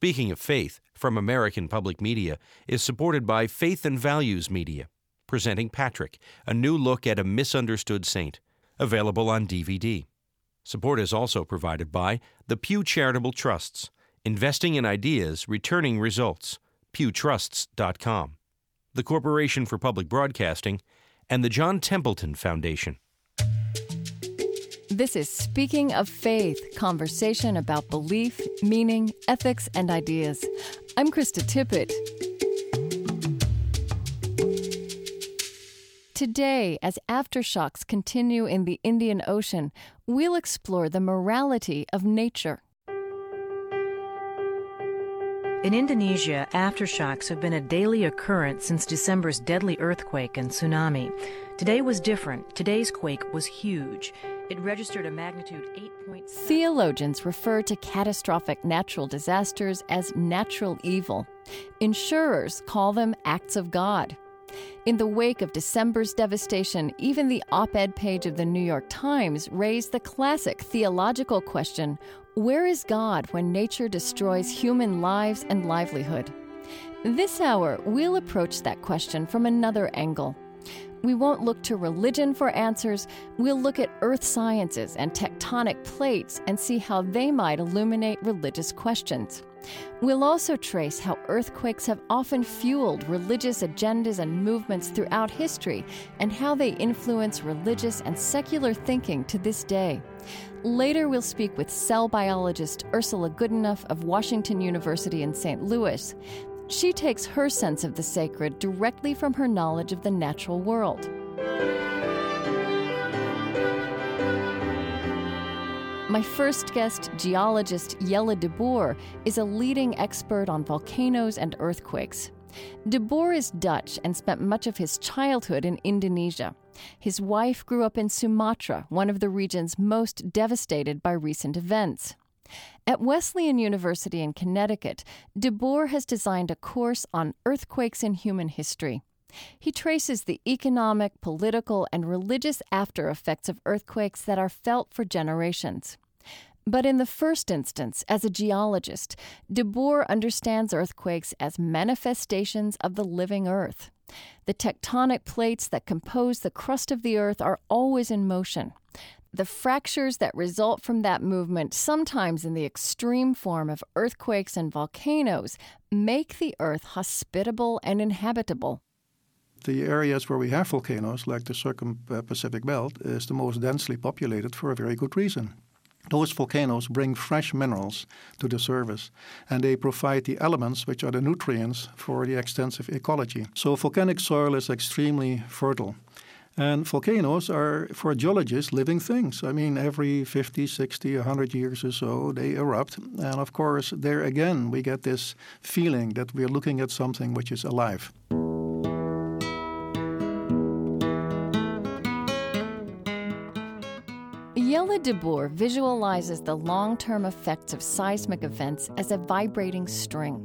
Speaking of Faith, from American Public Media, is supported by Faith and Values Media, presenting Patrick, a new look at a misunderstood saint, available on DVD. Support is also provided by the Pew Charitable Trusts, investing in ideas, returning results, pewtrusts.com, the Corporation for Public Broadcasting, and the John Templeton Foundation. This is Speaking of Faith, conversation about belief, meaning, ethics, and ideas. I'm Krista Tippett. Today, as aftershocks continue in the Indian Ocean, we'll explore the morality of nature. In Indonesia, aftershocks have been a daily occurrence since December's deadly earthquake and tsunami. Today was different. Today's quake was huge. It registered a magnitude 8.7. Theologians refer to catastrophic natural disasters as natural evil. Insurers call them acts of God. In the wake of December's devastation, even the op-ed page of the New York Times raised the classic theological question, where is God when nature destroys human lives and livelihood? This hour, we'll approach that question from another angle. We won't look to religion for answers. We'll look at earth sciences and tectonic plates and see how they might illuminate religious questions. We'll also trace how earthquakes have often fueled religious agendas and movements throughout history and how they influence religious and secular thinking to this day. Later, we'll speak with cell biologist Ursula Goodenough of Washington University in St. Louis. She takes her sense of the sacred directly from her knowledge of the natural world. My first guest, geologist Jelle De Boer, is a leading expert on volcanoes and earthquakes. De Boer is Dutch and spent much of his childhood in Indonesia. His wife grew up in Sumatra, one of the regions most devastated by recent events. At Wesleyan University in Connecticut, De Boer has designed a course on earthquakes in human history. He traces the economic, political, and religious after-effects of earthquakes that are felt for generations. But in the first instance, as a geologist, De Boer understands earthquakes as manifestations of the living earth. The tectonic plates that compose the crust of the earth are always in motion. The fractures that result from that movement, sometimes in the extreme form of earthquakes and volcanoes, make the earth hospitable and inhabitable. The areas where we have volcanoes, like the Circum-Pacific Belt, is the most densely populated for a very good reason. Those volcanoes bring fresh minerals to the surface, and they provide the elements which are the nutrients for the extensive ecology. So volcanic soil is extremely fertile. And volcanoes are, for geologists, living things. I mean, every 50, 60, 100 years or so, they erupt. And of course, there again, we get this feeling that we're looking at something which is alive. Jelle De Boer visualizes the long-term effects of seismic events as a vibrating string.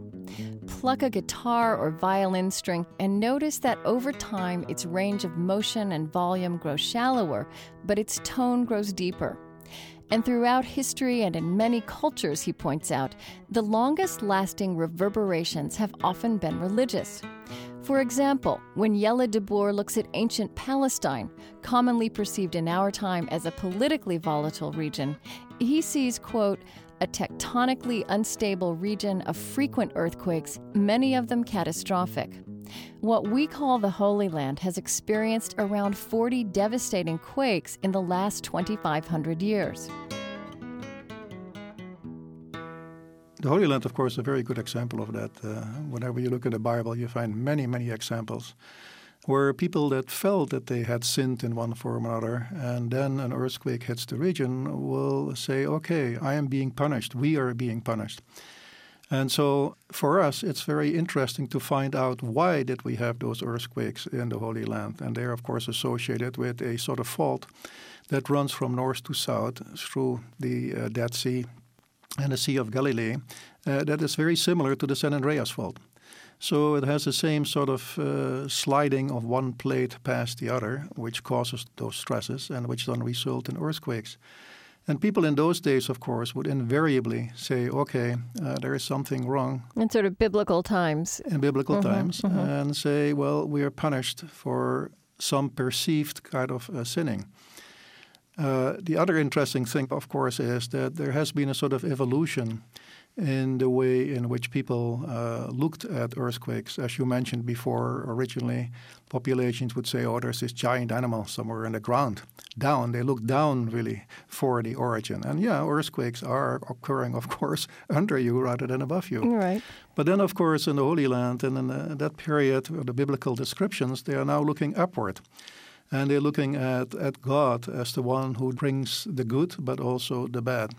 Pluck a guitar or violin string and notice that over time its range of motion and volume grows shallower, but its tone grows deeper. And throughout history and in many cultures, he points out, the longest-lasting reverberations have often been religious. For example, when Jelle De Boer looks at ancient Palestine, commonly perceived in our time as a politically volatile region, he sees, quote, a tectonically unstable region of frequent earthquakes, many of them catastrophic. What we call the Holy Land has experienced around 40 devastating quakes in the last 2,500 years. The Holy Land, of course, is a very good example of that. Whenever you look at the Bible, you find many, many examples where people that felt that they had sinned in one form or another, and then an earthquake hits the region, will say, okay, I am being punished. We are being punished. And so for us, it's very interesting to find out why did we have those earthquakes in the Holy Land. And they're, of course, associated with a sort of fault that runs from north to south through the Dead Sea and the Sea of Galilee, that is very similar to the San Andreas Fault. So it has the same sort of sliding of one plate past the other, which causes those stresses and which then result in earthquakes. And people in those days, of course, would invariably say, okay, there is something wrong. In sort of biblical times. In biblical times. Mm-hmm. And say, well, we are punished for some perceived kind of sinning. The other interesting thing, of course, is that there has been a sort of evolution in the way in which people looked at earthquakes. As you mentioned before, originally populations would say, oh, there's this giant animal somewhere in the ground. Down. They looked down, really, for the origin. And yeah, earthquakes are occurring, of course, under you rather than above you. Right. But then, of course, in the Holy Land and in that period of the biblical descriptions, they are now looking upward. And they're looking at God as the one who brings the good, but also the bad.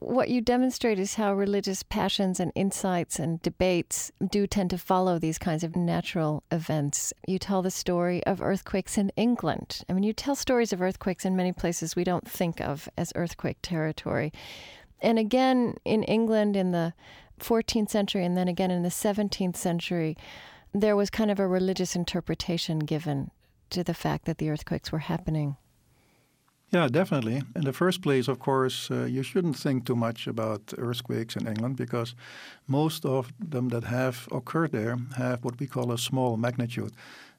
What you demonstrate is how religious passions and insights and debates do tend to follow these kinds of natural events. You tell the story of earthquakes in England. I mean, you tell stories of earthquakes in many places we don't think of as earthquake territory. And again, in England in the 14th century and then again in the 17th century, there was kind of a religious interpretation given to the fact that the earthquakes were happening. Yeah, definitely. In the first place, of course, you shouldn't think too much about earthquakes in England because most of them that have occurred there have what we call a small magnitude,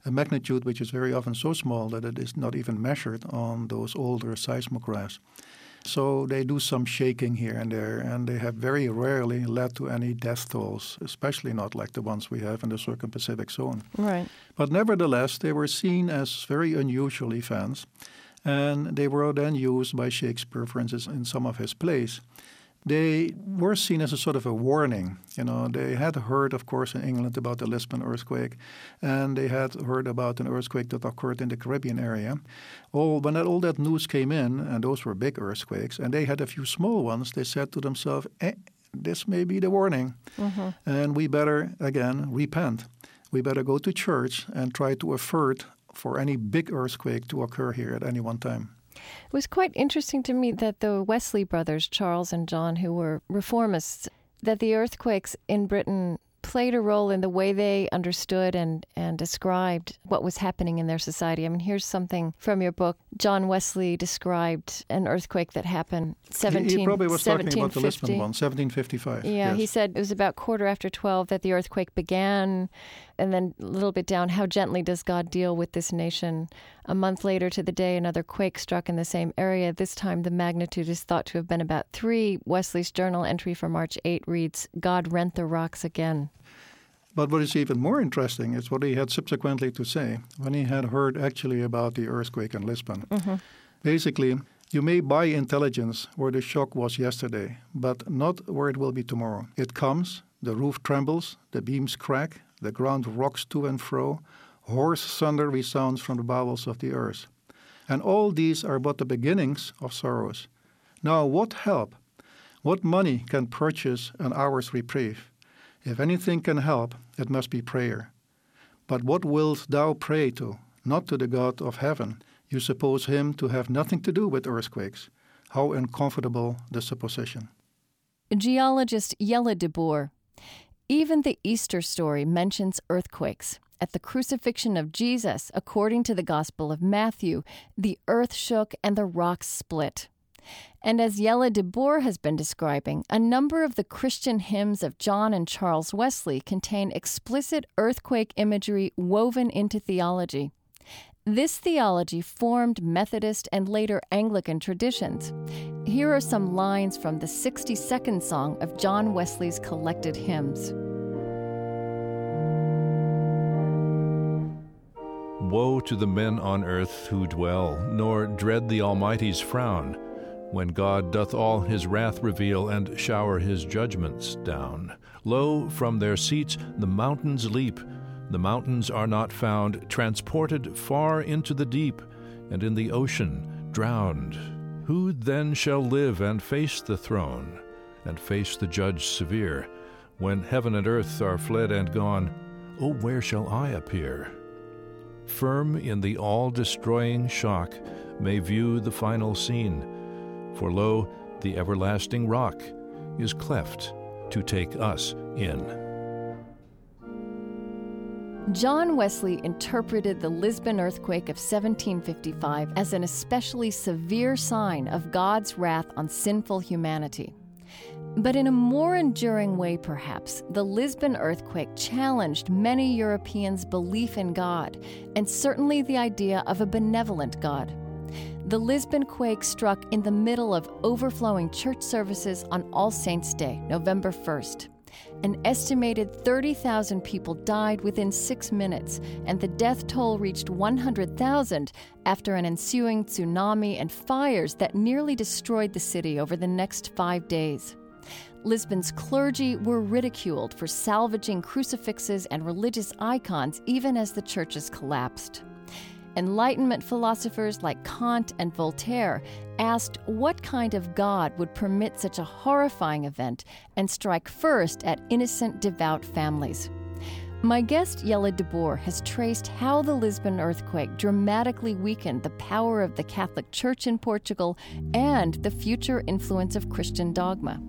a magnitude which is very often so small that it is not even measured on those older seismographs. So they do some shaking here and there, and they have very rarely led to any death tolls, especially not like the ones we have in the Circum-Pacific zone. Right. But nevertheless, they were seen as very unusual events, and they were then used by Shakespeare, for instance, in some of his plays. They were seen as a sort of a warning. You know, they had heard, of course, in England about the Lisbon earthquake, and they had heard about an earthquake that occurred in the Caribbean area. When all that news came in, and those were big earthquakes, and they had a few small ones, they said to themselves, this may be the warning, and we better, again, repent. We better go to church and try to avert for any big earthquake to occur here at any one time. It was quite interesting to me that the Wesley brothers, Charles and John, who were reformists, that the earthquakes in Britain played a role in the way they understood and described what was happening in their society. I mean, here's something from your book. John Wesley described an earthquake that happened 1750. He probably was talking about the Lisbon one, 1755. Yeah, yes. He said it was about 12:15 that the earthquake began, and then a little bit down, how gently does God deal with this nation? A month later to the day, another quake struck in the same area. This time, the magnitude is thought to have been about 3. Wesley's journal entry for March 8 reads, God rent the rocks again. But what is even more interesting is what he had subsequently to say when he had heard actually about the earthquake in Lisbon. Mm-hmm. Basically, you may buy intelligence where the shock was yesterday, but not where it will be tomorrow. It comes, the roof trembles, the beams crack, the ground rocks to and fro, hoarse thunder resounds from the bowels of the earth. And all these are but the beginnings of sorrows. Now what help, what money can purchase an hour's reprieve? If anything can help, it must be prayer. But what wilt thou pray to? Not to the God of heaven. You suppose him to have nothing to do with earthquakes. How uncomfortable the supposition. Geologist Jelle De Boer. Even the Easter story mentions earthquakes. At the crucifixion of Jesus, according to the Gospel of Matthew, the earth shook and the rocks split. And as Jelle De Boer has been describing, a number of the Christian hymns of John and Charles Wesley contain explicit earthquake imagery woven into theology. This theology formed Methodist and later Anglican traditions. Here are some lines from the 62nd song of John Wesley's collected hymns. Woe to the men on earth who dwell, nor dread the Almighty's frown, when God doth all his wrath reveal and shower his judgments down. Lo, from their seats the mountains leap. The mountains are not found, transported far into the deep, and in the ocean drowned. Who then shall live and face the throne, and face the judge severe? When heaven and earth are fled and gone, oh, where shall I appear? Firm in the all-destroying shock may view the final scene, for lo, the everlasting rock is cleft to take us in. John Wesley interpreted the Lisbon earthquake of 1755 as an especially severe sign of God's wrath on sinful humanity. But in a more enduring way, perhaps, the Lisbon earthquake challenged many Europeans' belief in God, and certainly the idea of a benevolent God. The Lisbon quake struck in the middle of overflowing church services on All Saints' Day, November 1st. An estimated 30,000 people died within 6 minutes, and the death toll reached 100,000 after an ensuing tsunami and fires that nearly destroyed the city over the next 5 days. Lisbon's clergy were ridiculed for salvaging crucifixes and religious icons even as the churches collapsed. Enlightenment philosophers like Kant and Voltaire asked what kind of God would permit such a horrifying event and strike first at innocent, devout families. My guest, Jelle De Boer, has traced how the Lisbon earthquake dramatically weakened the power of the Catholic Church in Portugal and the future influence of Christian dogma.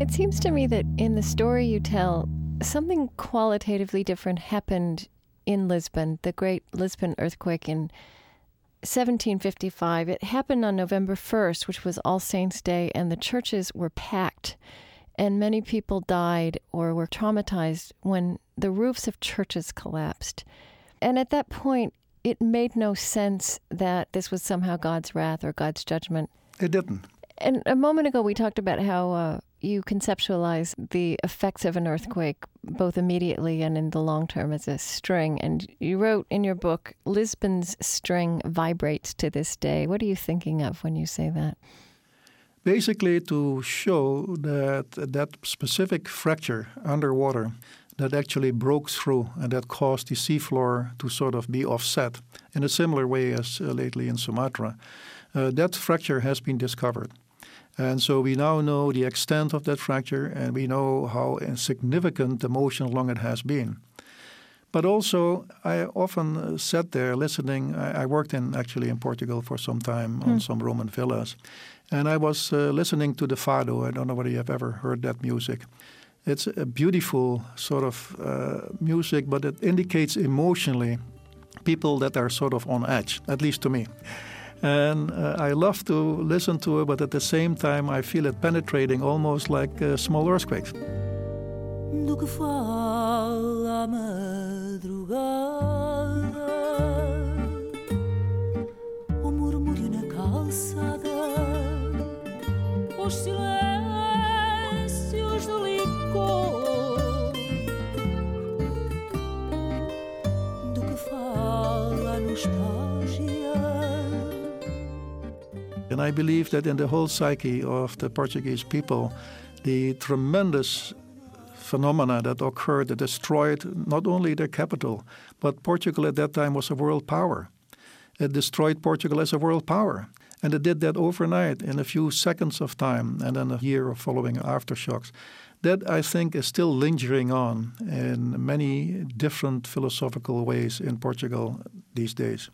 It seems to me that in the story you tell, something qualitatively different happened in Lisbon, the great Lisbon earthquake in 1755. It happened on November 1st, which was All Saints' Day, and the churches were packed, and many people died or were traumatized when the roofs of churches collapsed. And at that point, it made no sense that this was somehow God's wrath or God's judgment. It didn't. And a moment ago, we talked about how you conceptualize the effects of an earthquake both immediately and in the long term as a string. And you wrote in your book, Lisbon's string vibrates to this day. What are you thinking of when you say that? Basically to show that specific fracture underwater that actually broke through and that caused the seafloor to sort of be offset in a similar way as lately in Sumatra. That fracture has been discovered. And so we now know the extent of that fracture, and we know how insignificant the motion along it has been. But also, I often sat there listening. I worked in Portugal for some time on some Roman villas. And I was listening to the Fado. I don't know whether you have ever heard that music. It's a beautiful sort of music, but it indicates emotionally people that are sort of on edge, at least to me. And I love to listen to it, but at the same time, I feel it penetrating almost like small earthquakes. Do que fala a madrugada, o murmúrio na calçada, os silêncios do licor, do que fala nos páginas. And I believe that in the whole psyche of the Portuguese people, the tremendous phenomena that occurred that destroyed not only their capital, but Portugal at that time was a world power. It destroyed Portugal as a world power. And it did that overnight in a few seconds of time and then a year of following aftershocks. That, I think, is still lingering on in many different philosophical ways in Portugal these days.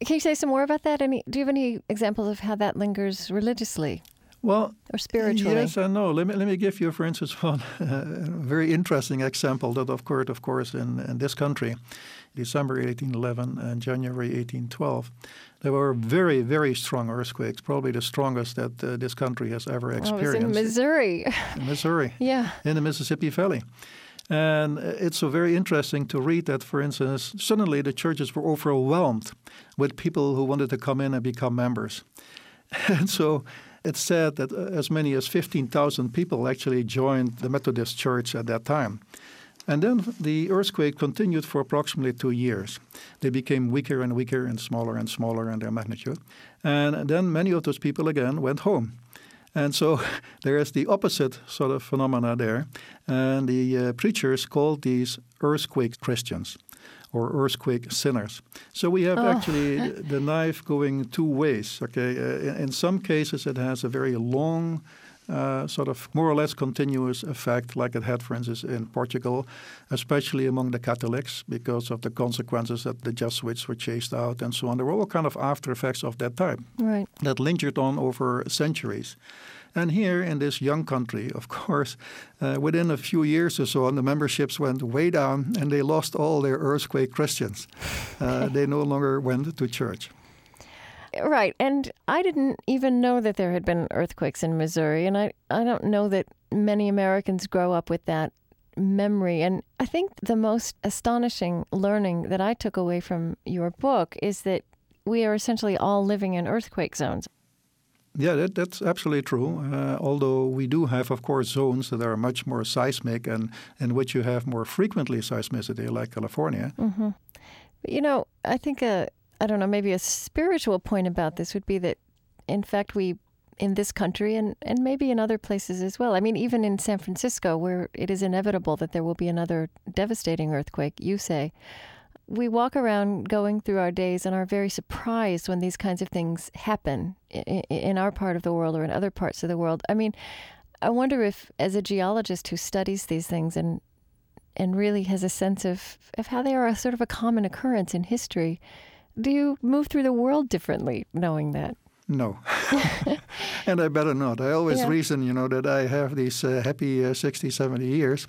Can you say some more about that? Do you have any examples of how that lingers religiously or spiritually? Yes and no. Let me give you, for instance, one very interesting example that occurred, of course, in this country, December 1811 and January 1812. There were very, very strong earthquakes, probably the strongest that this country has ever experienced. It was in Missouri. Yeah. In the Mississippi Valley. And it's so very interesting to read that, for instance, suddenly the churches were overwhelmed with people who wanted to come in and become members. And so it's said that as many as 15,000 people actually joined the Methodist Church at that time. And then the earthquake continued for approximately 2 years. They became weaker and weaker and smaller in their magnitude. And then many of those people again went home. And so there is the opposite sort of phenomena there. And the preachers called these earthquake Christians or earthquake sinners. So we have actually the knife going two ways. Okay, in some cases, it has a very long sort of more or less continuous effect like it had, for instance, in Portugal, especially among the Catholics because of the consequences that the Jesuits were chased out and so on. There were all kind of after effects of that type that lingered on over centuries. And here in this young country, of course, within a few years or so, the memberships went way down, and they lost all their earthquake Christians. They no longer went to church. Right. And I didn't even know that there had been earthquakes in Missouri. And I don't know that many Americans grow up with that memory. And I think the most astonishing learning that I took away from your book is that we are essentially all living in earthquake zones. Yeah, that's absolutely true. Although we do have, of course, zones that are much more seismic and in which you have more frequently seismicity, like California. Mm-hmm. But, you know, I think maybe a spiritual point about this would be that, in fact, we in this country and maybe in other places as well. I mean, even in San Francisco, where it is inevitable that there will be another devastating earthquake, you say, we walk around going through our days and are very surprised when these kinds of things happen in our part of the world or in other parts of the world. I mean, I wonder if, as a geologist who studies these things and really has a sense of how they are a sort of a common occurrence in history, do you move through the world differently knowing that? No. And I better not. I always reason, that I have these happy 60, 70 years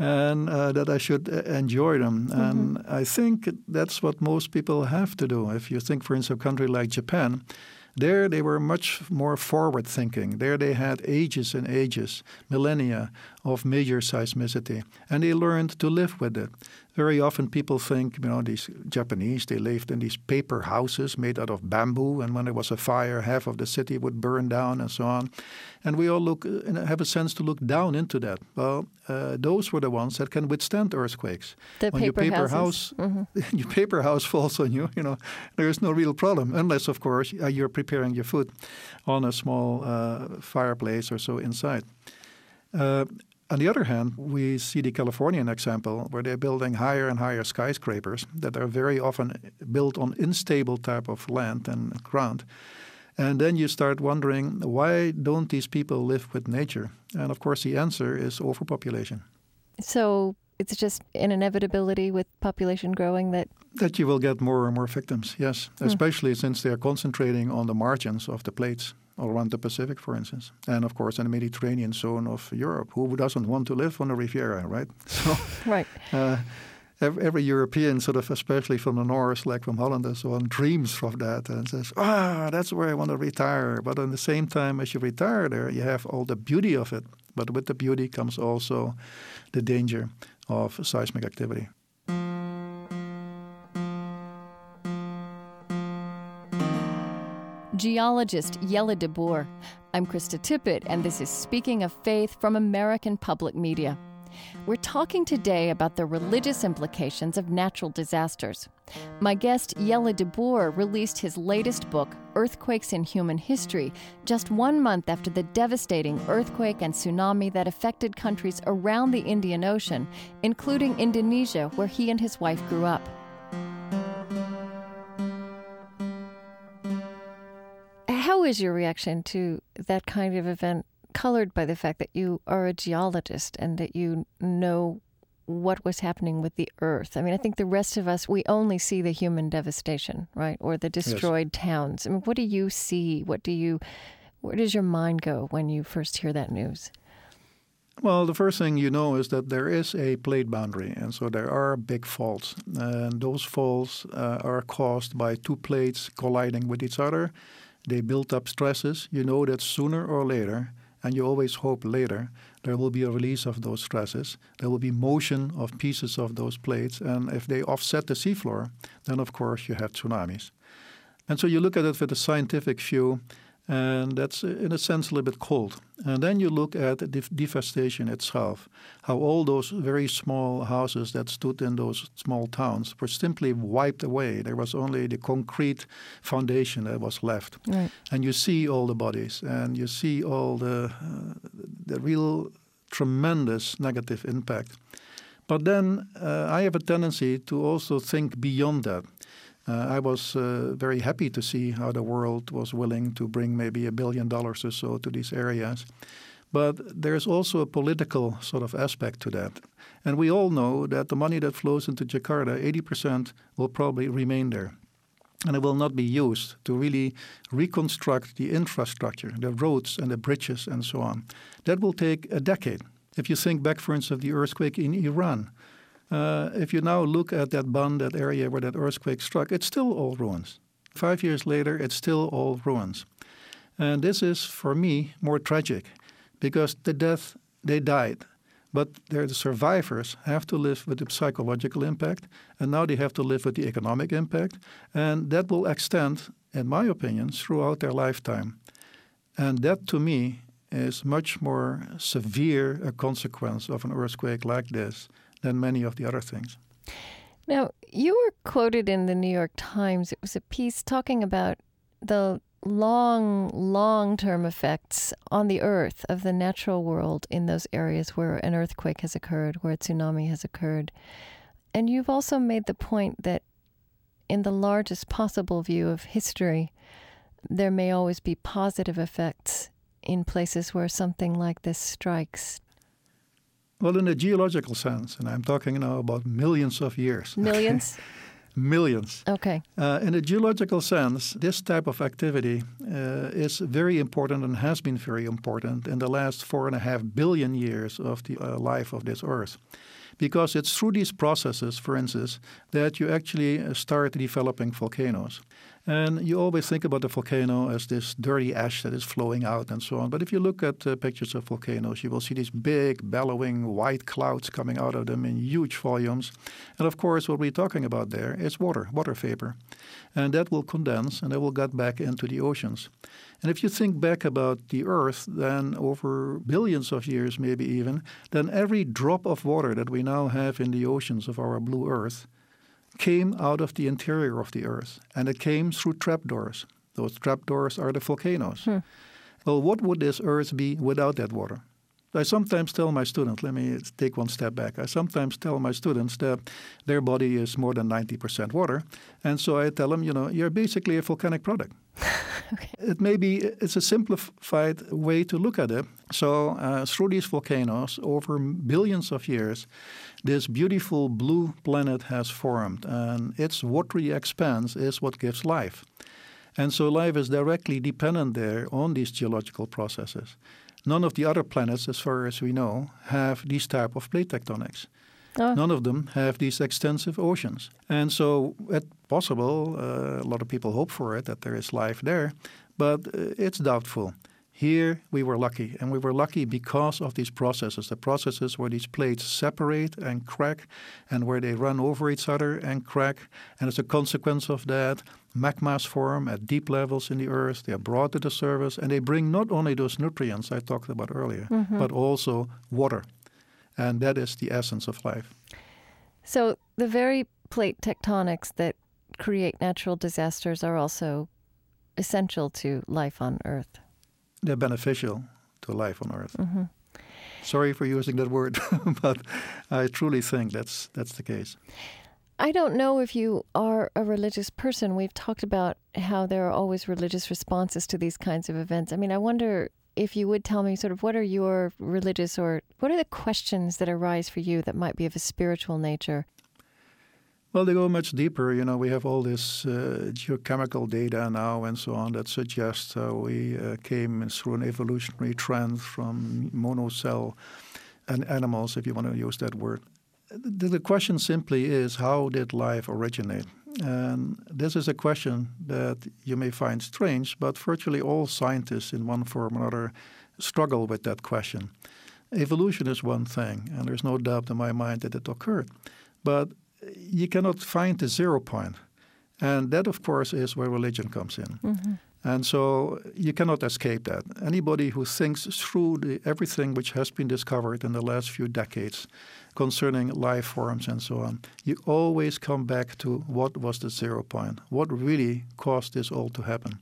and that I should enjoy them. Mm-hmm. And I think that's what most people have to do. If you think, for instance, of a country like Japan, there they were much more forward-thinking. There they had ages and ages, millennia of major seismicity, and they learned to live with it. Very often people think, these Japanese, they lived in these paper houses made out of bamboo, and when there was a fire, half of the city would burn down and so on. And we all have a sense to look down into that. Well, those were the ones that can withstand earthquakes. Your paper house falls on you, there is no real problem, unless, of course, you're preparing your food on a small fireplace or so inside. On the other hand, we see the Californian example where they're building higher and higher skyscrapers that are very often built on unstable type of land and ground. And then you start wondering, why don't these people live with nature? And of course, the answer is overpopulation. So it's just an inevitability with population growing that you will get more and more victims, yes, especially since they're concentrating on the margins of the plates. All around the Pacific, for instance, and of course in the Mediterranean zone of Europe. Who doesn't want to live on the Riviera, right? So, right. Every European, sort of, especially from the north, like from Holland and so on, dreams of that and says, that's where I want to retire. But at the same time, as you retire there, you have all the beauty of it. But with the beauty comes also the danger of seismic activity. Geologist Jelle De Boer. I'm Krista Tippett, and this is Speaking of Faith from American Public Media. We're talking today about the religious implications of natural disasters. My guest Jelle De Boer released his latest book, Earthquakes in Human History, just 1 month after the devastating earthquake and tsunami that affected countries around the Indian Ocean, including Indonesia, where he and his wife grew up. Is your reaction to that kind of event colored by the fact that you are a geologist and that you know what was happening with the earth? I mean, I think the rest of us, we only see the human devastation, right? Or the destroyed towns. I mean, what do you see? Where does your mind go when you first hear that news? Well, the first thing you know is that there is a plate boundary, and so there are big faults. And those faults are caused by two plates colliding with each other. They build up stresses. You know that sooner or later, and you always hope later, there will be a release of those stresses. There will be motion of pieces of those plates. And if they offset the seafloor, then, of course, you have tsunamis. And so you look at it with a scientific view, and that's, in a sense, a little bit cold. And then you look at the devastation itself, how all those very small houses that stood in those small towns were simply wiped away. There was only the concrete foundation that was left. Right. And you see all the bodies, and you see all the real tremendous negative impact. But then I have a tendency to also think beyond that. I was very happy to see how the world was willing to bring maybe $1 billion or so to these areas. But there's also a political sort of aspect to that. And we all know that the money that flows into Jakarta, 80% will probably remain there. and it will not be used to really reconstruct the infrastructure, the roads and the bridges and so on. That will take a decade. If you think back, for instance, of the earthquake in Iran, if you now look at that band, that area where that earthquake struck, it's still all ruins. 5 years later, it's still all ruins. And this is, for me, more tragic because the death, they died. But the survivors have to live with the psychological impact, and now they have to live with the economic impact. And that will extend, in my opinion, throughout their lifetime. And that, to me, is much more severe a consequence of an earthquake like this than many of the other things. Now, you were quoted in the New York Times. It was a piece talking about the long-term effects on the earth of the natural world in those areas where an earthquake has occurred, where a tsunami has occurred. And you've also made the point that in the largest possible view of history, there may always be positive effects in places where something like this strikes. Well, in a geological sense, and I'm talking now about millions of years. Millions? Millions. Okay. In a geological sense, this type of activity is very important and has been very important in the last 4.5 billion years of the life of this Earth. Because it's through these processes, for instance, that you actually start developing volcanoes. And you always think about the volcano as this dirty ash that is flowing out and so on. But if you look at pictures of volcanoes, you will see these big, bellowing, white clouds coming out of them in huge volumes. And of course, what we're talking about there is water vapor. And that will condense and that will get back into the oceans. And if you think back about the Earth, then over billions of years maybe even, then every drop of water that we now have in the oceans of our blue Earth came out of the interior of the Earth, and it came through trapdoors. Those trapdoors are the volcanoes. Hmm. Well, what would this Earth be without that water? I sometimes tell my students, let me take one step back. I sometimes tell my students that their body is more than 90% water, and so I tell them, you know, you're basically a volcanic product. Okay. It's a simplified way to look at it. So through these volcanoes, over billions of years, this beautiful blue planet has formed, and its watery expanse is what gives life. And so life is directly dependent there on these geological processes. None of the other planets, as far as we know, have these type of plate tectonics. Oh. None of them have these extensive oceans. And so it's possible, a lot of people hope for it, that there is life there, but it's doubtful. Here we were lucky, and we were lucky because of these processes, the processes where these plates separate and crack and where they run over each other and crack. And as a consequence of that, magmas form at deep levels in the earth. They are brought to the surface, and they bring not only those nutrients I talked about earlier, mm-hmm. but also water. And that is the essence of life. So the very plate tectonics that create natural disasters are also essential to life on Earth. They're beneficial to life on Earth. Mm-hmm. Sorry for using that word, but I truly think that's the case. I don't know if you are a religious person. We've talked about how there are always religious responses to these kinds of events. I mean, I wonder if you would tell me sort of what are your religious or what are the questions that arise for you that might be of a spiritual nature? Well, they go much deeper. You know, we have all this geochemical data now and so on that suggests we came through an evolutionary trend from monocell and animals, if you want to use that word. The question simply is, how did life originate? And this is a question that you may find strange, but virtually all scientists in one form or another struggle with that question. Evolution is one thing, and there's no doubt in my mind that it occurred. But you cannot find the zero point. And that, of course, is where religion comes in. Mm-hmm. And so you cannot escape that. Anybody who thinks through everything which has been discovered in the last few decades concerning life forms and so on, you always come back to what was the zero point, what really caused this all to happen.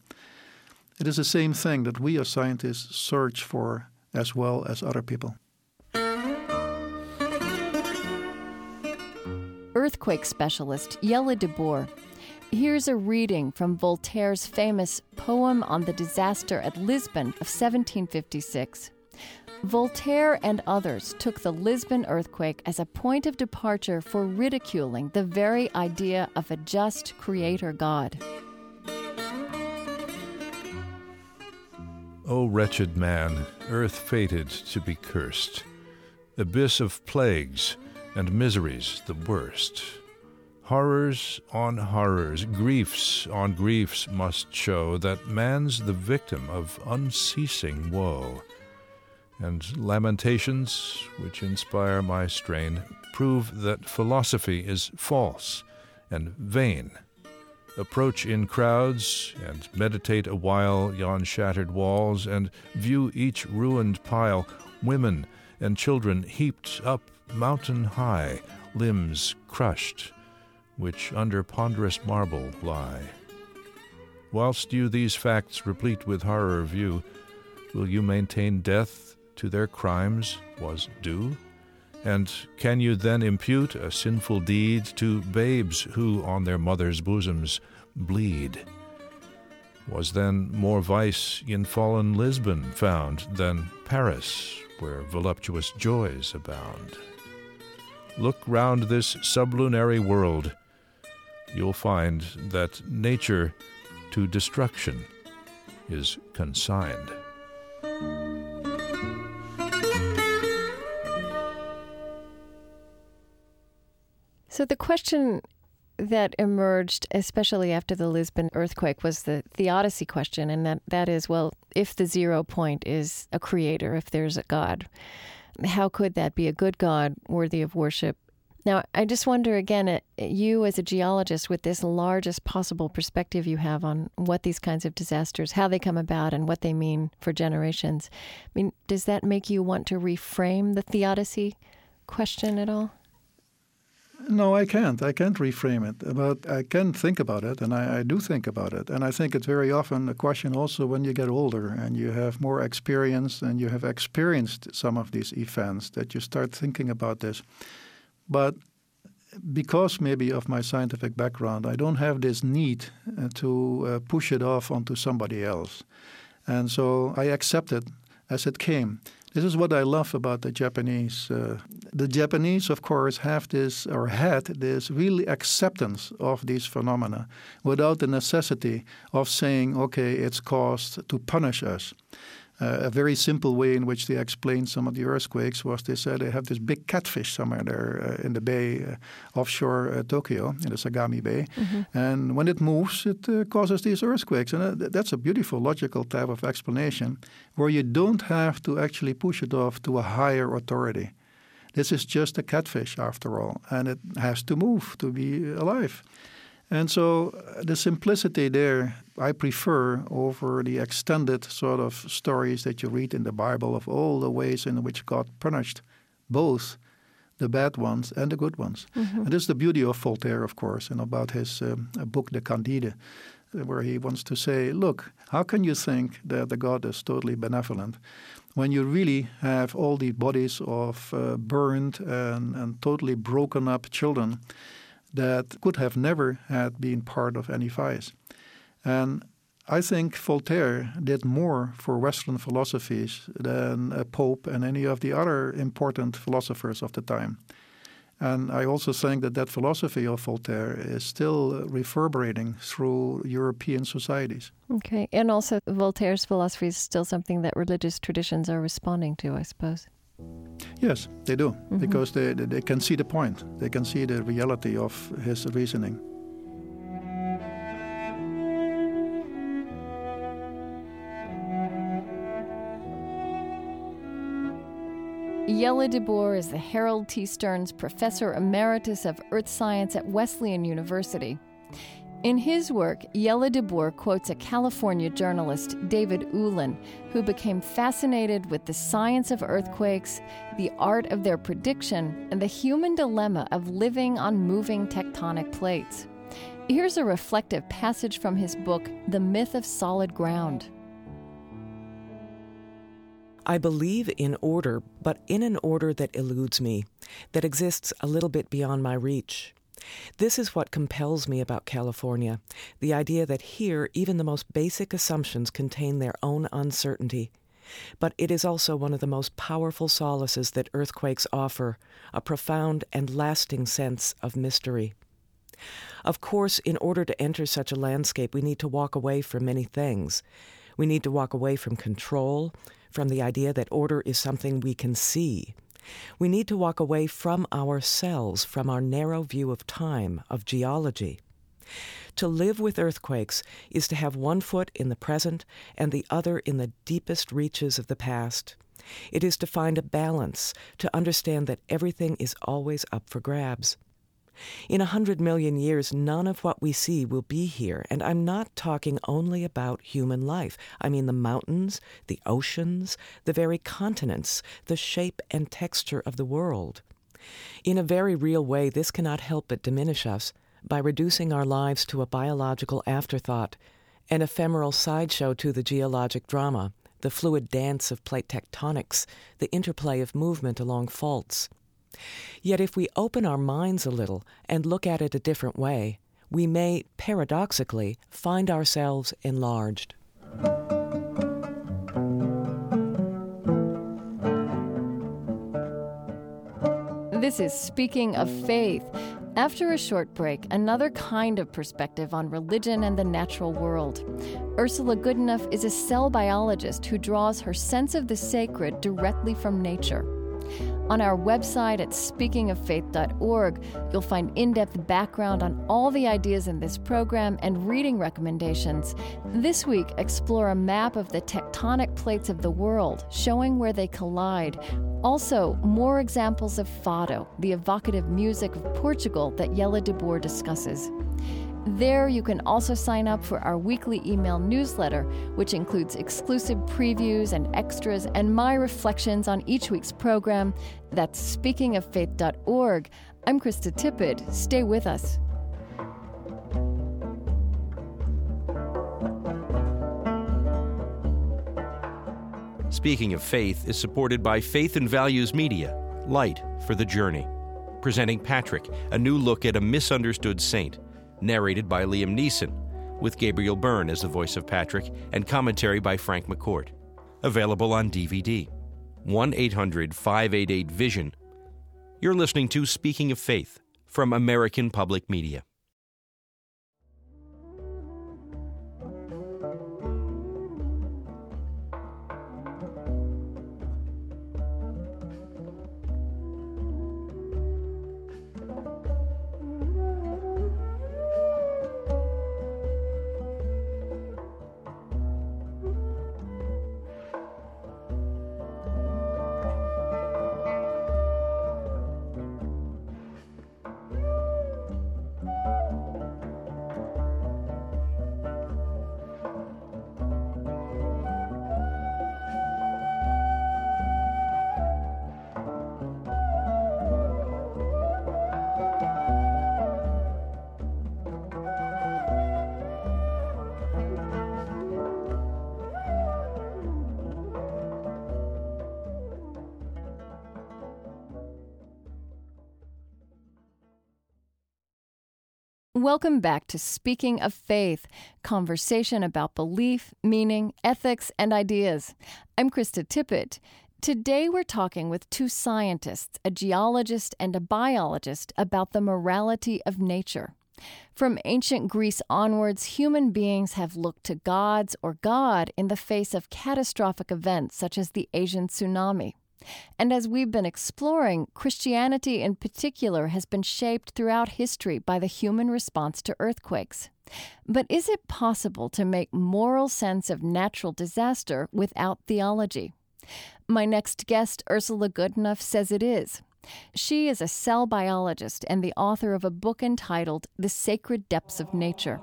It is the same thing that we as scientists search for as well as other people. Earthquake specialist Jelle De Boer. Here's a reading from Voltaire's famous poem on the disaster at Lisbon of 1756. Voltaire and others took the Lisbon earthquake as a point of departure for ridiculing the very idea of a just creator God. O wretched man, earth fated to be cursed, abyss of plagues and miseries the worst. Horrors on horrors, griefs on griefs must show that man's the victim of unceasing woe. And lamentations, which inspire my strain, prove that philosophy is false and vain. Approach in crowds, and meditate awhile yon shattered walls, and view each ruined pile, women and children heaped up mountain high, limbs crushed, which under ponderous marble lie. Whilst you these facts replete with horror view, will you maintain death to their crimes was due? And can you then impute a sinful deed to babes who on their mothers' bosoms bleed? Was then more vice in fallen Lisbon found than Paris, where voluptuous joys abound? Look round this sublunary world. You'll find that nature to destruction is consigned. So the question that emerged, especially after the Lisbon earthquake, was the theodicy question, and that is, well, if the 0 point is a creator, if there's a God, how could that be a good God worthy of worship? Now, I just wonder again, you as a geologist with this largest possible perspective you have on what these kinds of disasters, how they come about and what they mean for generations, I mean, does that make you want to reframe the theodicy question at all? No, I can't. I can't reframe it. But I can think about it, and I do think about it. And I think it's very often a question also when you get older and you have more experience and you have experienced some of these events that you start thinking about this. But because maybe of my scientific background, I don't have this need to push it off onto somebody else. And so I accept it as it came. This is what I love about the Japanese. The Japanese, of course, have this or had this really acceptance of these phenomena without the necessity of saying, okay, it's caused to punish us. A very simple way in which they explained some of the earthquakes was they said they have this big catfish somewhere there in the bay offshore Tokyo, in the Sagami Bay. Mm-hmm. And when it moves, it causes these earthquakes. And that's a beautiful, logical type of explanation where you don't have to actually push it off to a higher authority. This is just a catfish, after all, and it has to move to be alive. And so the simplicity there I prefer over the extended sort of stories that you read in the Bible of all the ways in which God punished both the bad ones and the good ones. Mm-hmm. And this is the beauty of Voltaire, of course, and about his book, The Candide, where he wants to say, look, how can you think that the God is totally benevolent when you really have all the bodies of burned and totally broken up children that could have never had been part of any vice. And I think Voltaire did more for Western philosophies than a Pope and any of the other important philosophers of the time. And I also think that philosophy of Voltaire is still reverberating through European societies. Okay. And also Voltaire's philosophy is still something that religious traditions are responding to, I suppose. Yes, they do, mm-hmm. because they can see the point. They can see the reality of his reasoning. Jelle De Boer is the Harold T. Stearns Professor Emeritus of Earth Science at Wesleyan University. In his work, Jelle De Boer quotes a California journalist, David Ulin, who became fascinated with the science of earthquakes, the art of their prediction, and the human dilemma of living on moving tectonic plates. Here's a reflective passage from his book, The Myth of Solid Ground. I believe in order, but in an order that eludes me, that exists a little bit beyond my reach. This is what compels me about California, the idea that here even the most basic assumptions contain their own uncertainty. But it is also one of the most powerful solaces that earthquakes offer, a profound and lasting sense of mystery. Of course, in order to enter such a landscape, we need to walk away from many things. We need to walk away from control, from the idea that order is something we can see. We need to walk away from ourselves, from our narrow view of time, of geology. To live with earthquakes is to have one foot in the present and the other in the deepest reaches of the past. It is to find a balance, to understand that everything is always up for grabs. In 100 million years, none of what we see will be here, and I'm not talking only about human life. I mean the mountains, the oceans, the very continents, the shape and texture of the world. In a very real way, this cannot help but diminish us by reducing our lives to a biological afterthought, an ephemeral sideshow to the geologic drama, the fluid dance of plate tectonics, the interplay of movement along faults. Yet if we open our minds a little and look at it a different way, we may, paradoxically, find ourselves enlarged. This is Speaking of Faith. After a short break, another kind of perspective on religion and the natural world. Ursula Goodenough is a cell biologist who draws her sense of the sacred directly from nature. On our website at speakingoffaith.org, you'll find in-depth background on all the ideas in this program and reading recommendations. This week, explore a map of the tectonic plates of the world, showing where they collide. Also, more examples of Fado, the evocative music of Portugal that Jelle De Boer discusses. There, you can also sign up for our weekly email newsletter, which includes exclusive previews and extras and my reflections on each week's program. That's speakingoffaith.org. I'm Krista Tippett. Stay with us. Speaking of Faith is supported by Faith and Values Media, Light for the Journey. Presenting Patrick, a new look at a misunderstood saint. Narrated by Liam Neeson, with Gabriel Byrne as the voice of Patrick and commentary by Frank McCourt. Available on DVD. 1-800-588-VISION. You're listening to Speaking of Faith from American Public Media. Welcome back to Speaking of Faith, conversation about belief, meaning, ethics, and ideas. I'm Krista Tippett. Today we're talking with two scientists, a geologist and a biologist, about the morality of nature. From ancient Greece onwards, human beings have looked to gods or God in the face of catastrophic events such as the Asian tsunami. And as we've been exploring, Christianity in particular has been shaped throughout history by the human response to earthquakes. But is it possible to make moral sense of natural disaster without theology? My next guest, Ursula Goodenough, says it is. She is a cell biologist and the author of a book entitled The Sacred Depths of Nature.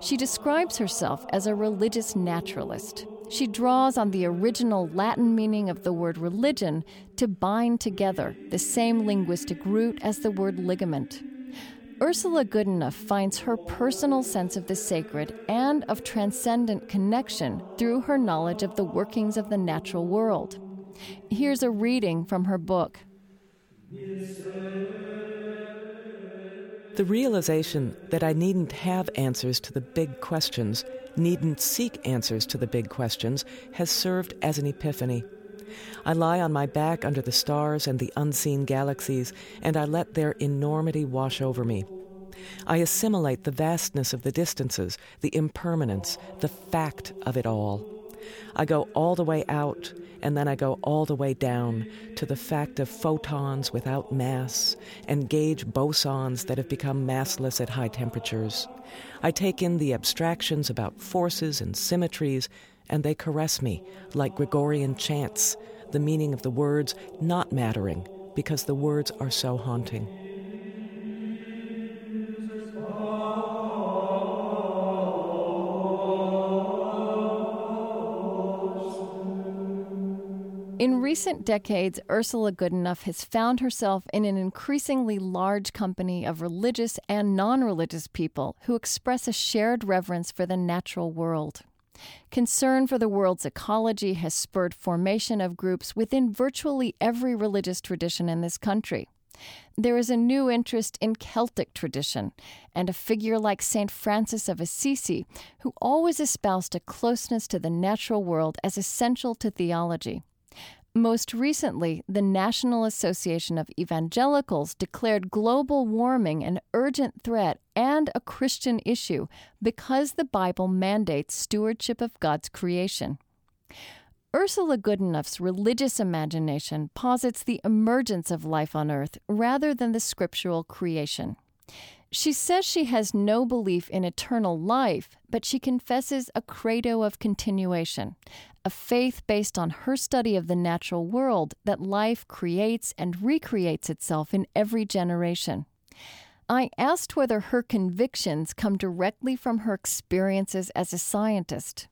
She describes herself as a religious naturalist. She draws on the original Latin meaning of the word religion to bind together, the same linguistic root as the word ligament. Ursula Goodenough finds her personal sense of the sacred and of transcendent connection through her knowledge of the workings of the natural world. Here's a reading from her book. The realization that I needn't have answers to the big questions needn't seek answers to the big questions has served as an epiphany. I lie on my back under the stars and the unseen galaxies, and I let their enormity wash over me. I assimilate the vastness of the distances, the impermanence, the fact of it all. I go all the way out, and then I go all the way down to the fact of photons without mass and gauge bosons that have become massless at high temperatures. I take in the abstractions about forces and symmetries, and they caress me like Gregorian chants, the meaning of the words not mattering because the words are so haunting. In recent decades, Ursula Goodenough has found herself in an increasingly large company of religious and non-religious people who express a shared reverence for the natural world. Concern for the world's ecology has spurred formation of groups within virtually every religious tradition in this country. There is a new interest in Celtic tradition, and a figure like St. Francis of Assisi, who always espoused a closeness to the natural world as essential to theology. Most recently, the National Association of Evangelicals declared global warming an urgent threat and a Christian issue because the Bible mandates stewardship of God's creation. Ursula Goodenough's religious imagination posits the emergence of life on earth rather than the scriptural creation. She says she has no belief in eternal life, but she confesses a credo of continuation, a faith based on her study of the natural world that life creates and recreates itself in every generation. I asked whether her convictions come directly from her experiences as a scientist.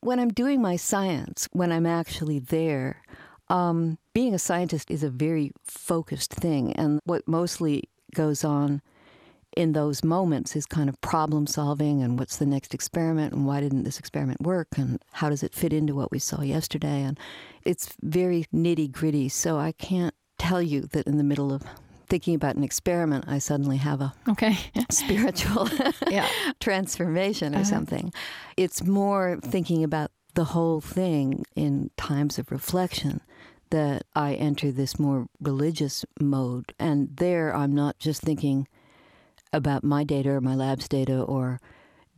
When I'm doing my science, when I'm actually there, being a scientist is a very focused thing, and what mostly goes on in those moments is kind of problem solving and what's the next experiment and why didn't this experiment work and how does it fit into what we saw yesterday. And it's very nitty gritty. So I can't tell you that in the middle of thinking about an experiment, I suddenly have a spiritual transformation or something. It's more thinking about the whole thing in times of reflection that I enter this more religious mode. And there I'm not just thinking about my data or my lab's data or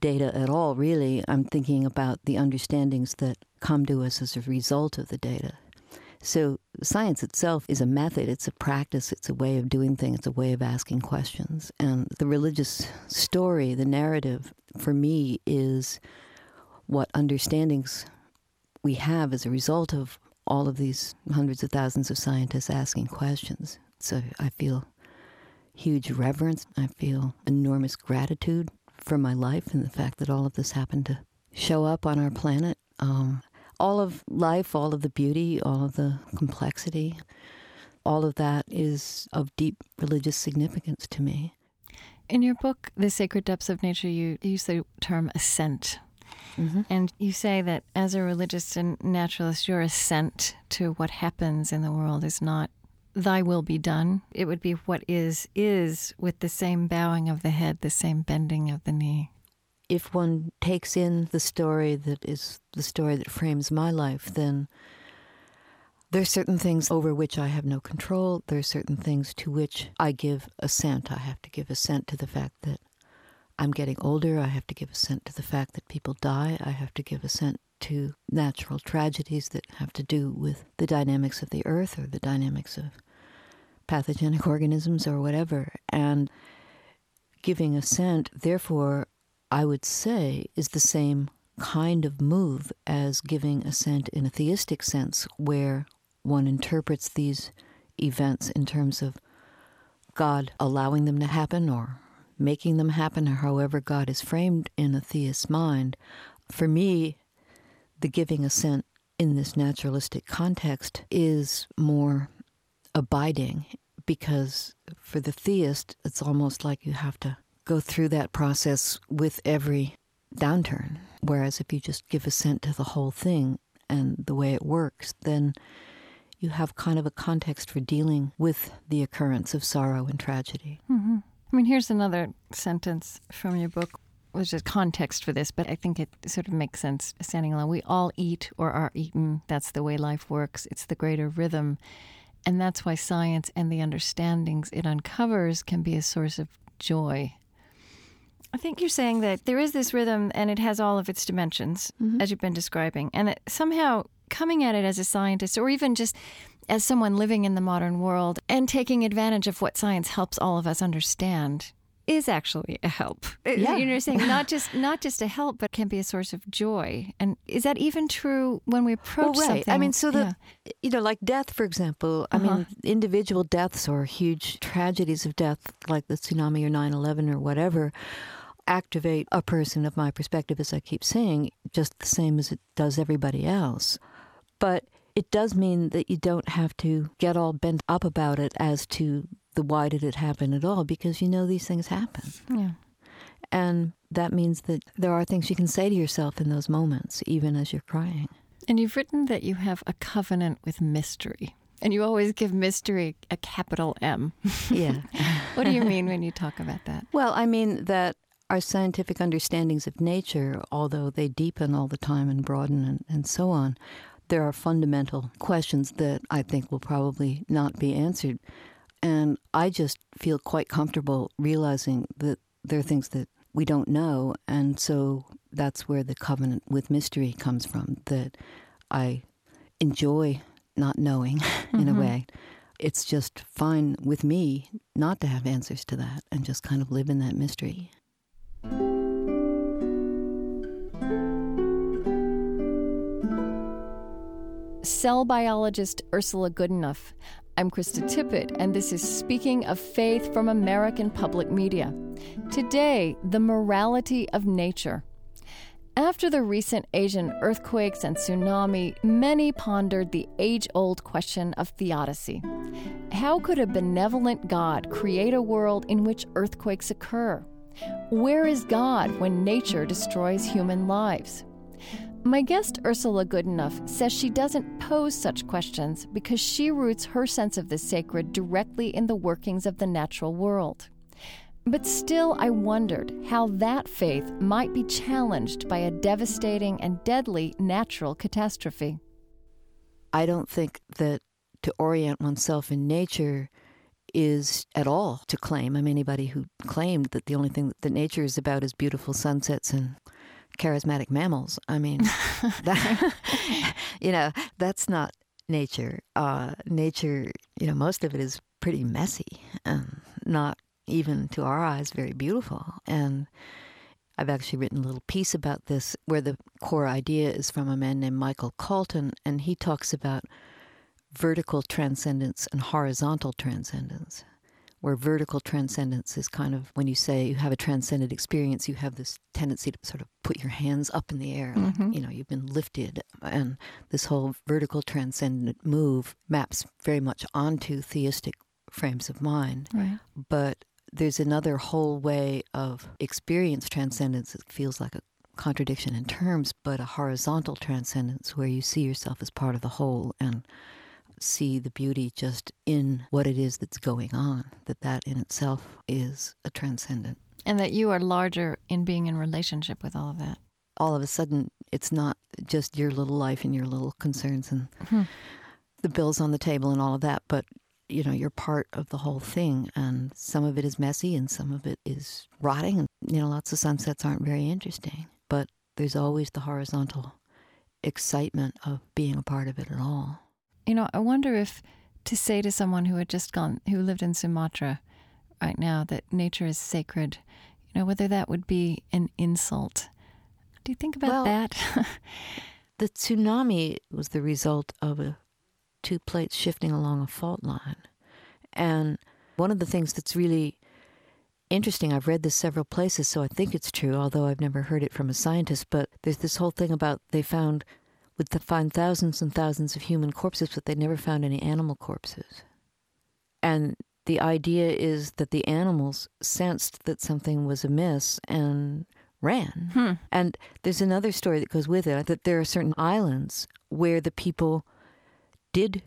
data at all, really. I'm thinking about the understandings that come to us as a result of the data. So science itself is a method, it's a practice, it's a way of doing things, it's a way of asking questions. And the religious story, the narrative, for me, is what understandings we have as a result of all of these hundreds of thousands of scientists asking questions. So I feel huge reverence. I feel enormous gratitude for my life and the fact that all of this happened to show up on our planet. All of life, all of the beauty, all of the complexity, all of that is of deep religious significance to me. In your book, The Sacred Depths of Nature, you use the term ascent. Mm-hmm. And you say that as a religious and naturalist, your assent to what happens in the world is not thy will be done. It would be what is, with the same bowing of the head, the same bending of the knee. If one takes in the story that is the story that frames my life, then there are certain things over which I have no control. There are certain things to which I give assent. I have to give assent to the fact that I'm getting older. I have to give assent to the fact that people die. I have to give assent to natural tragedies that have to do with the dynamics of the earth or the dynamics of pathogenic organisms or whatever. And giving assent, therefore, I would say, is the same kind of move as giving assent in a theistic sense, where one interprets these events in terms of God allowing them to happen or making them happen, or however God is framed in a theist's mind. For me, the giving assent in this naturalistic context is more abiding, because for the theist, it's almost like you have to go through that process with every downturn. Whereas if you just give assent to the whole thing and the way it works, then you have kind of a context for dealing with the occurrence of sorrow and tragedy. Mm-hmm. I mean, here's another sentence from your book. was just context for this, but I think it sort of makes sense standing alone. We all eat or are eaten. That's the way life works. It's the greater rhythm. And that's why science and the understandings it uncovers can be a source of joy. I think you're saying that there is this rhythm and it has all of its dimensions, mm-hmm. as you've been describing. And that somehow coming at it as a scientist or even just as someone living in the modern world and taking advantage of what science helps all of us understand is actually a help. Yeah. You're saying not just a help, but can be a source of joy. And is that even true when we approach something? I mean, so that, you know, like death, for example, I mean, individual deaths or huge tragedies of death, like the tsunami or 9/11 or whatever, activate a person of my perspective, as I keep saying, just the same as it does everybody else. But it does mean that you don't have to get all bent up about it as to the why did it happen at all, because you know these things happen. Yeah. And that means that there are things you can say to yourself in those moments, even as you're crying. And you've written that you have a covenant with mystery, and you always give mystery a capital M. Yeah. What do you mean when you talk about that? Well, I mean that our scientific understandings of nature, although they deepen all the time and broaden and so on, there are fundamental questions that I think will probably not be answered. And I just feel quite comfortable realizing that there are things that we don't know. And so that's where the covenant with mystery comes from, that I enjoy not knowing in a way. It's just fine with me not to have answers to that and just kind of live in that mystery. Cell biologist Ursula Goodenough. I'm Krista Tippett, and this is Speaking of Faith from American Public Media. Today, the morality of nature. After the recent Asian earthquakes and tsunami, many pondered the age-old question of theodicy. How could a benevolent God create a world in which earthquakes occur? Where is God when nature destroys human lives? My guest, Ursula Goodenough, says she doesn't pose such questions because she roots her sense of the sacred directly in the workings of the natural world. But still, I wondered how that faith might be challenged by a devastating and deadly natural catastrophe. I don't think that to orient oneself in nature is at all to claim. I mean, anybody who claimed that the only thing that nature is about is beautiful sunsets and charismatic mammals. I mean, that's not nature. Nature, most of it is pretty messy and not even to our eyes very beautiful. And I've actually written a little piece about this where the core idea is from a man named Michael Colton, and he talks about vertical transcendence and horizontal transcendence, where vertical transcendence is kind of when you say you have a transcendent experience, you have this tendency to sort of put your hands up in the air, like, you've been lifted. And this whole vertical transcendent move maps very much onto theistic frames of mind. Right. But there's another whole way of experience transcendence that feels like a contradiction in terms, but a horizontal transcendence where you see yourself as part of the whole and see the beauty just in what it is that's going on, that in itself is a transcendent. And that you are larger in being in relationship with all of that. All of a sudden, it's not just your little life and your little concerns and the bills on the table and all of that, but, you're part of the whole thing. And some of it is messy and some of it is rotting. And, lots of sunsets aren't very interesting, but there's always the horizontal excitement of being a part of it at all. I wonder if to say to someone who lived in Sumatra right now, that nature is sacred, whether that would be an insult. Do you think about that? The tsunami was the result of two plates shifting along a fault line. And one of the things that's really interesting, I've read this several places, so I think it's true, although I've never heard it from a scientist, but there's this whole thing about they found thousands and thousands of human corpses, but they never found any animal corpses. And the idea is that the animals sensed that something was amiss and ran. And there's another story that goes with it, that there are certain islands where the people did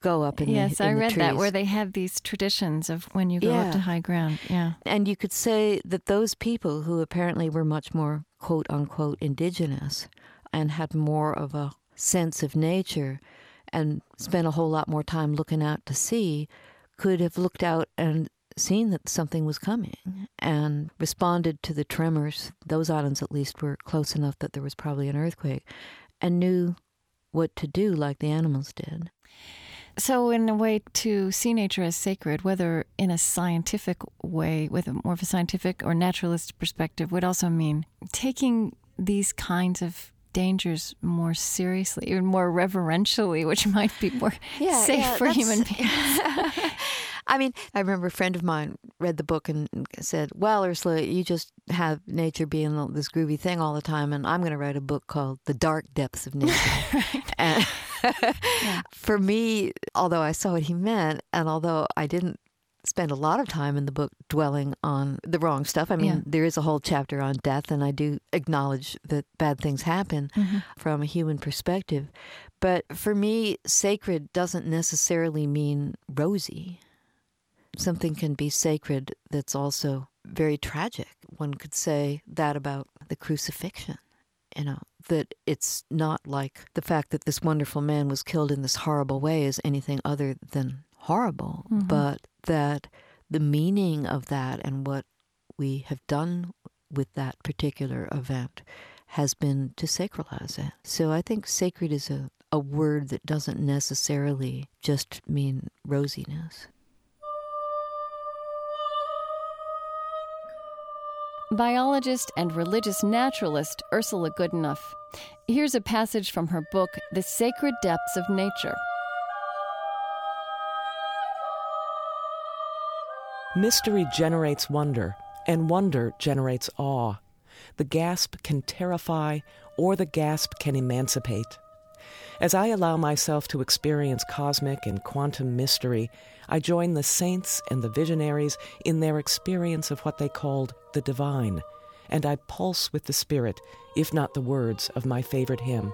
go up in the trees. Yes, I read that, where they had these traditions of when you go up to high ground. Yeah. And you could say that those people who apparently were much more, quote unquote, indigenous and had more of a sense of nature and spent a whole lot more time looking out to sea could have looked out and seen that something was coming and responded to the tremors. Those islands, at least, were close enough that there was probably an earthquake and knew what to do like the animals did. So in a way, to see nature as sacred, whether in a scientific way, with more of a scientific or naturalist perspective, would also mean taking these kinds of dangers more seriously, even more reverentially, which might be more safe for human beings. I mean, I remember a friend of mine read the book and said, well, Ursula, you just have nature being this groovy thing all the time, and I'm going to write a book called The Dark Depths of Nature. And for me, although I saw what he meant, and although I didn't spend a lot of time in the book dwelling on the wrong stuff. I mean, there is a whole chapter on death, and I do acknowledge that bad things happen from a human perspective. But for me, sacred doesn't necessarily mean rosy. Something can be sacred that's also very tragic. One could say that about the crucifixion, you know, that it's not like the fact that this wonderful man was killed in this horrible way is anything other than horrible, but that the meaning of that and what we have done with that particular event has been to sacralize it. So I think sacred is a word that doesn't necessarily just mean rosiness. Biologist and religious naturalist Ursula Goodenough. Here's a passage from her book, The Sacred Depths of Nature. Mystery generates wonder, and wonder generates awe. The gasp can terrify, or the gasp can emancipate. As I allow myself to experience cosmic and quantum mystery, I join the saints and the visionaries in their experience of what they called the divine, and I pulse with the spirit, if not the words, of my favorite hymn.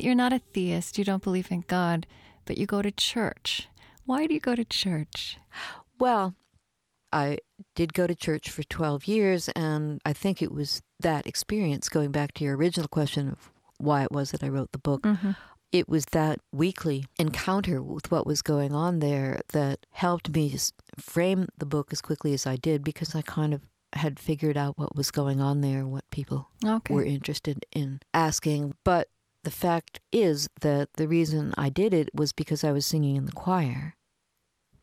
You're not a theist, you don't believe in God, but you go to church. Why do you go to church? Well, I did go to church for 12 years, and I think it was that experience, going back to your original question of why it was that I wrote the book, it was that weekly encounter with what was going on there that helped me just frame the book as quickly as I did, because I kind of had figured out what was going on there, what people were interested in asking. But the fact is that the reason I did it was because I was singing in the choir.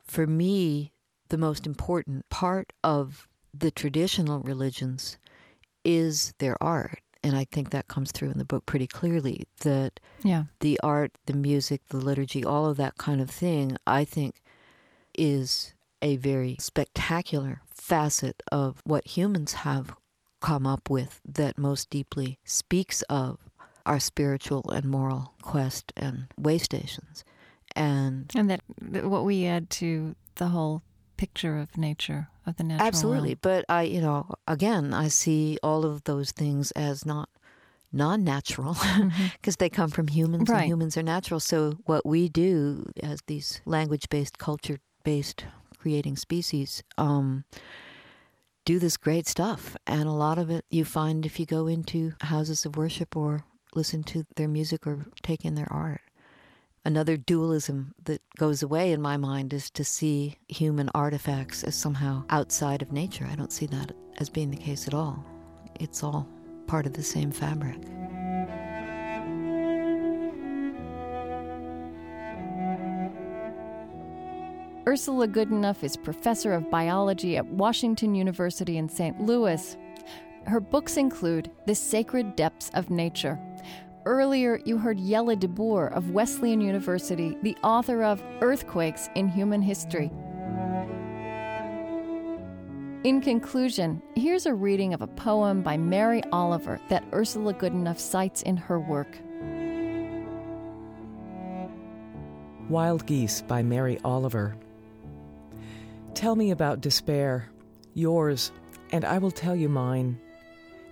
For me, the most important part of the traditional religions is their art. And I think that comes through in the book pretty clearly, that the art, the music, the liturgy, all of that kind of thing, I think is a very spectacular facet of what humans have come up with that most deeply speaks of our spiritual and moral quest and way stations. And that what we add to the whole picture of nature, of the natural world. But I, you know, again, I see all of those things as not non-natural because they come from humans and humans are natural. So what we do as these language-based, culture-based creating species do this great stuff. And a lot of it you find if you go into houses of worship or listen to their music or take in their art. Another dualism that goes away in my mind is to see human artifacts as somehow outside of nature. I don't see that as being the case at all. It's all part of the same fabric. Ursula Goodenough is professor of biology at Washington University in St. Louis. Her books include The Sacred Depths of Nature. Earlier, you heard Jelle De Boer of Wesleyan University, the author of Earthquakes in Human History. In conclusion, here's a reading of a poem by Mary Oliver that Ursula Goodenough cites in her work. Wild Geese by Mary Oliver. Tell me about despair, yours, and I will tell you mine.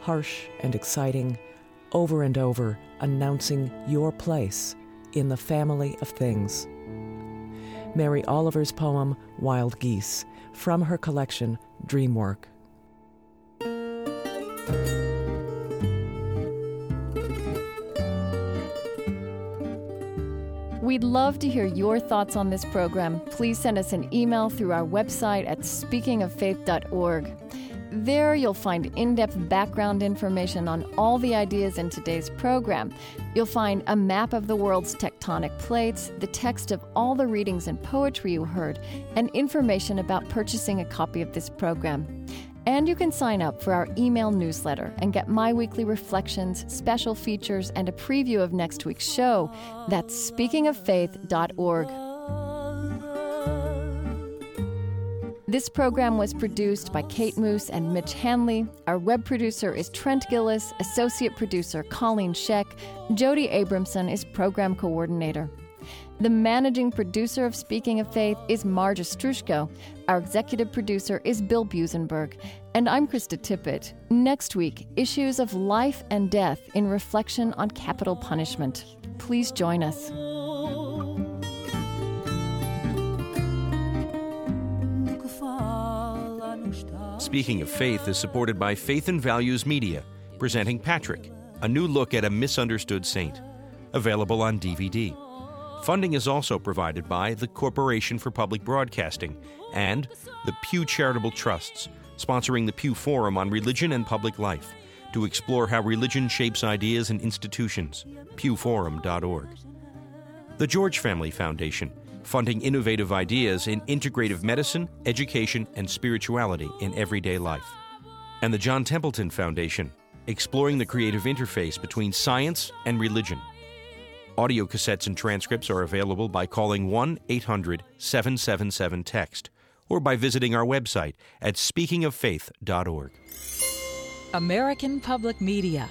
harsh and exciting, over and over, announcing your place in the family of things. Mary Oliver's poem, Wild Geese, from her collection, Dreamwork. We'd love to hear your thoughts on this program. Please send us an email through our website at speakingoffaith.org. There you'll find in-depth background information on all the ideas in today's program. You'll find a map of the world's tectonic plates, the text of all the readings and poetry you heard, and information about purchasing a copy of this program. And you can sign up for our email newsletter and get my weekly reflections, special features, and a preview of next week's show. That's speakingoffaith.org. This program was produced by Kate Moose and Mitch Hanley. Our web producer is Trent Gillis, associate producer Colleen Scheck. Jody Abramson is program coordinator. The managing producer of Speaking of Faith is Marja Strushko. Our executive producer is Bill Busenberg. And I'm Krista Tippett. Next week, issues of life and death in reflection on capital punishment. Please join us. Speaking of Faith is supported by Faith and Values Media, presenting Patrick, a new look at a misunderstood saint, available on DVD. Funding is also provided by the Corporation for Public Broadcasting and the Pew Charitable Trusts, sponsoring the Pew Forum on Religion and Public Life to explore how religion shapes ideas and institutions, pewforum.org. The George Family Foundation, funding innovative ideas in integrative medicine, education, and spirituality in everyday life. And the John Templeton Foundation, exploring the creative interface between science and religion. Audio cassettes and transcripts are available by calling 1-800-777-TEXT or by visiting our website at speakingoffaith.org. American Public Media.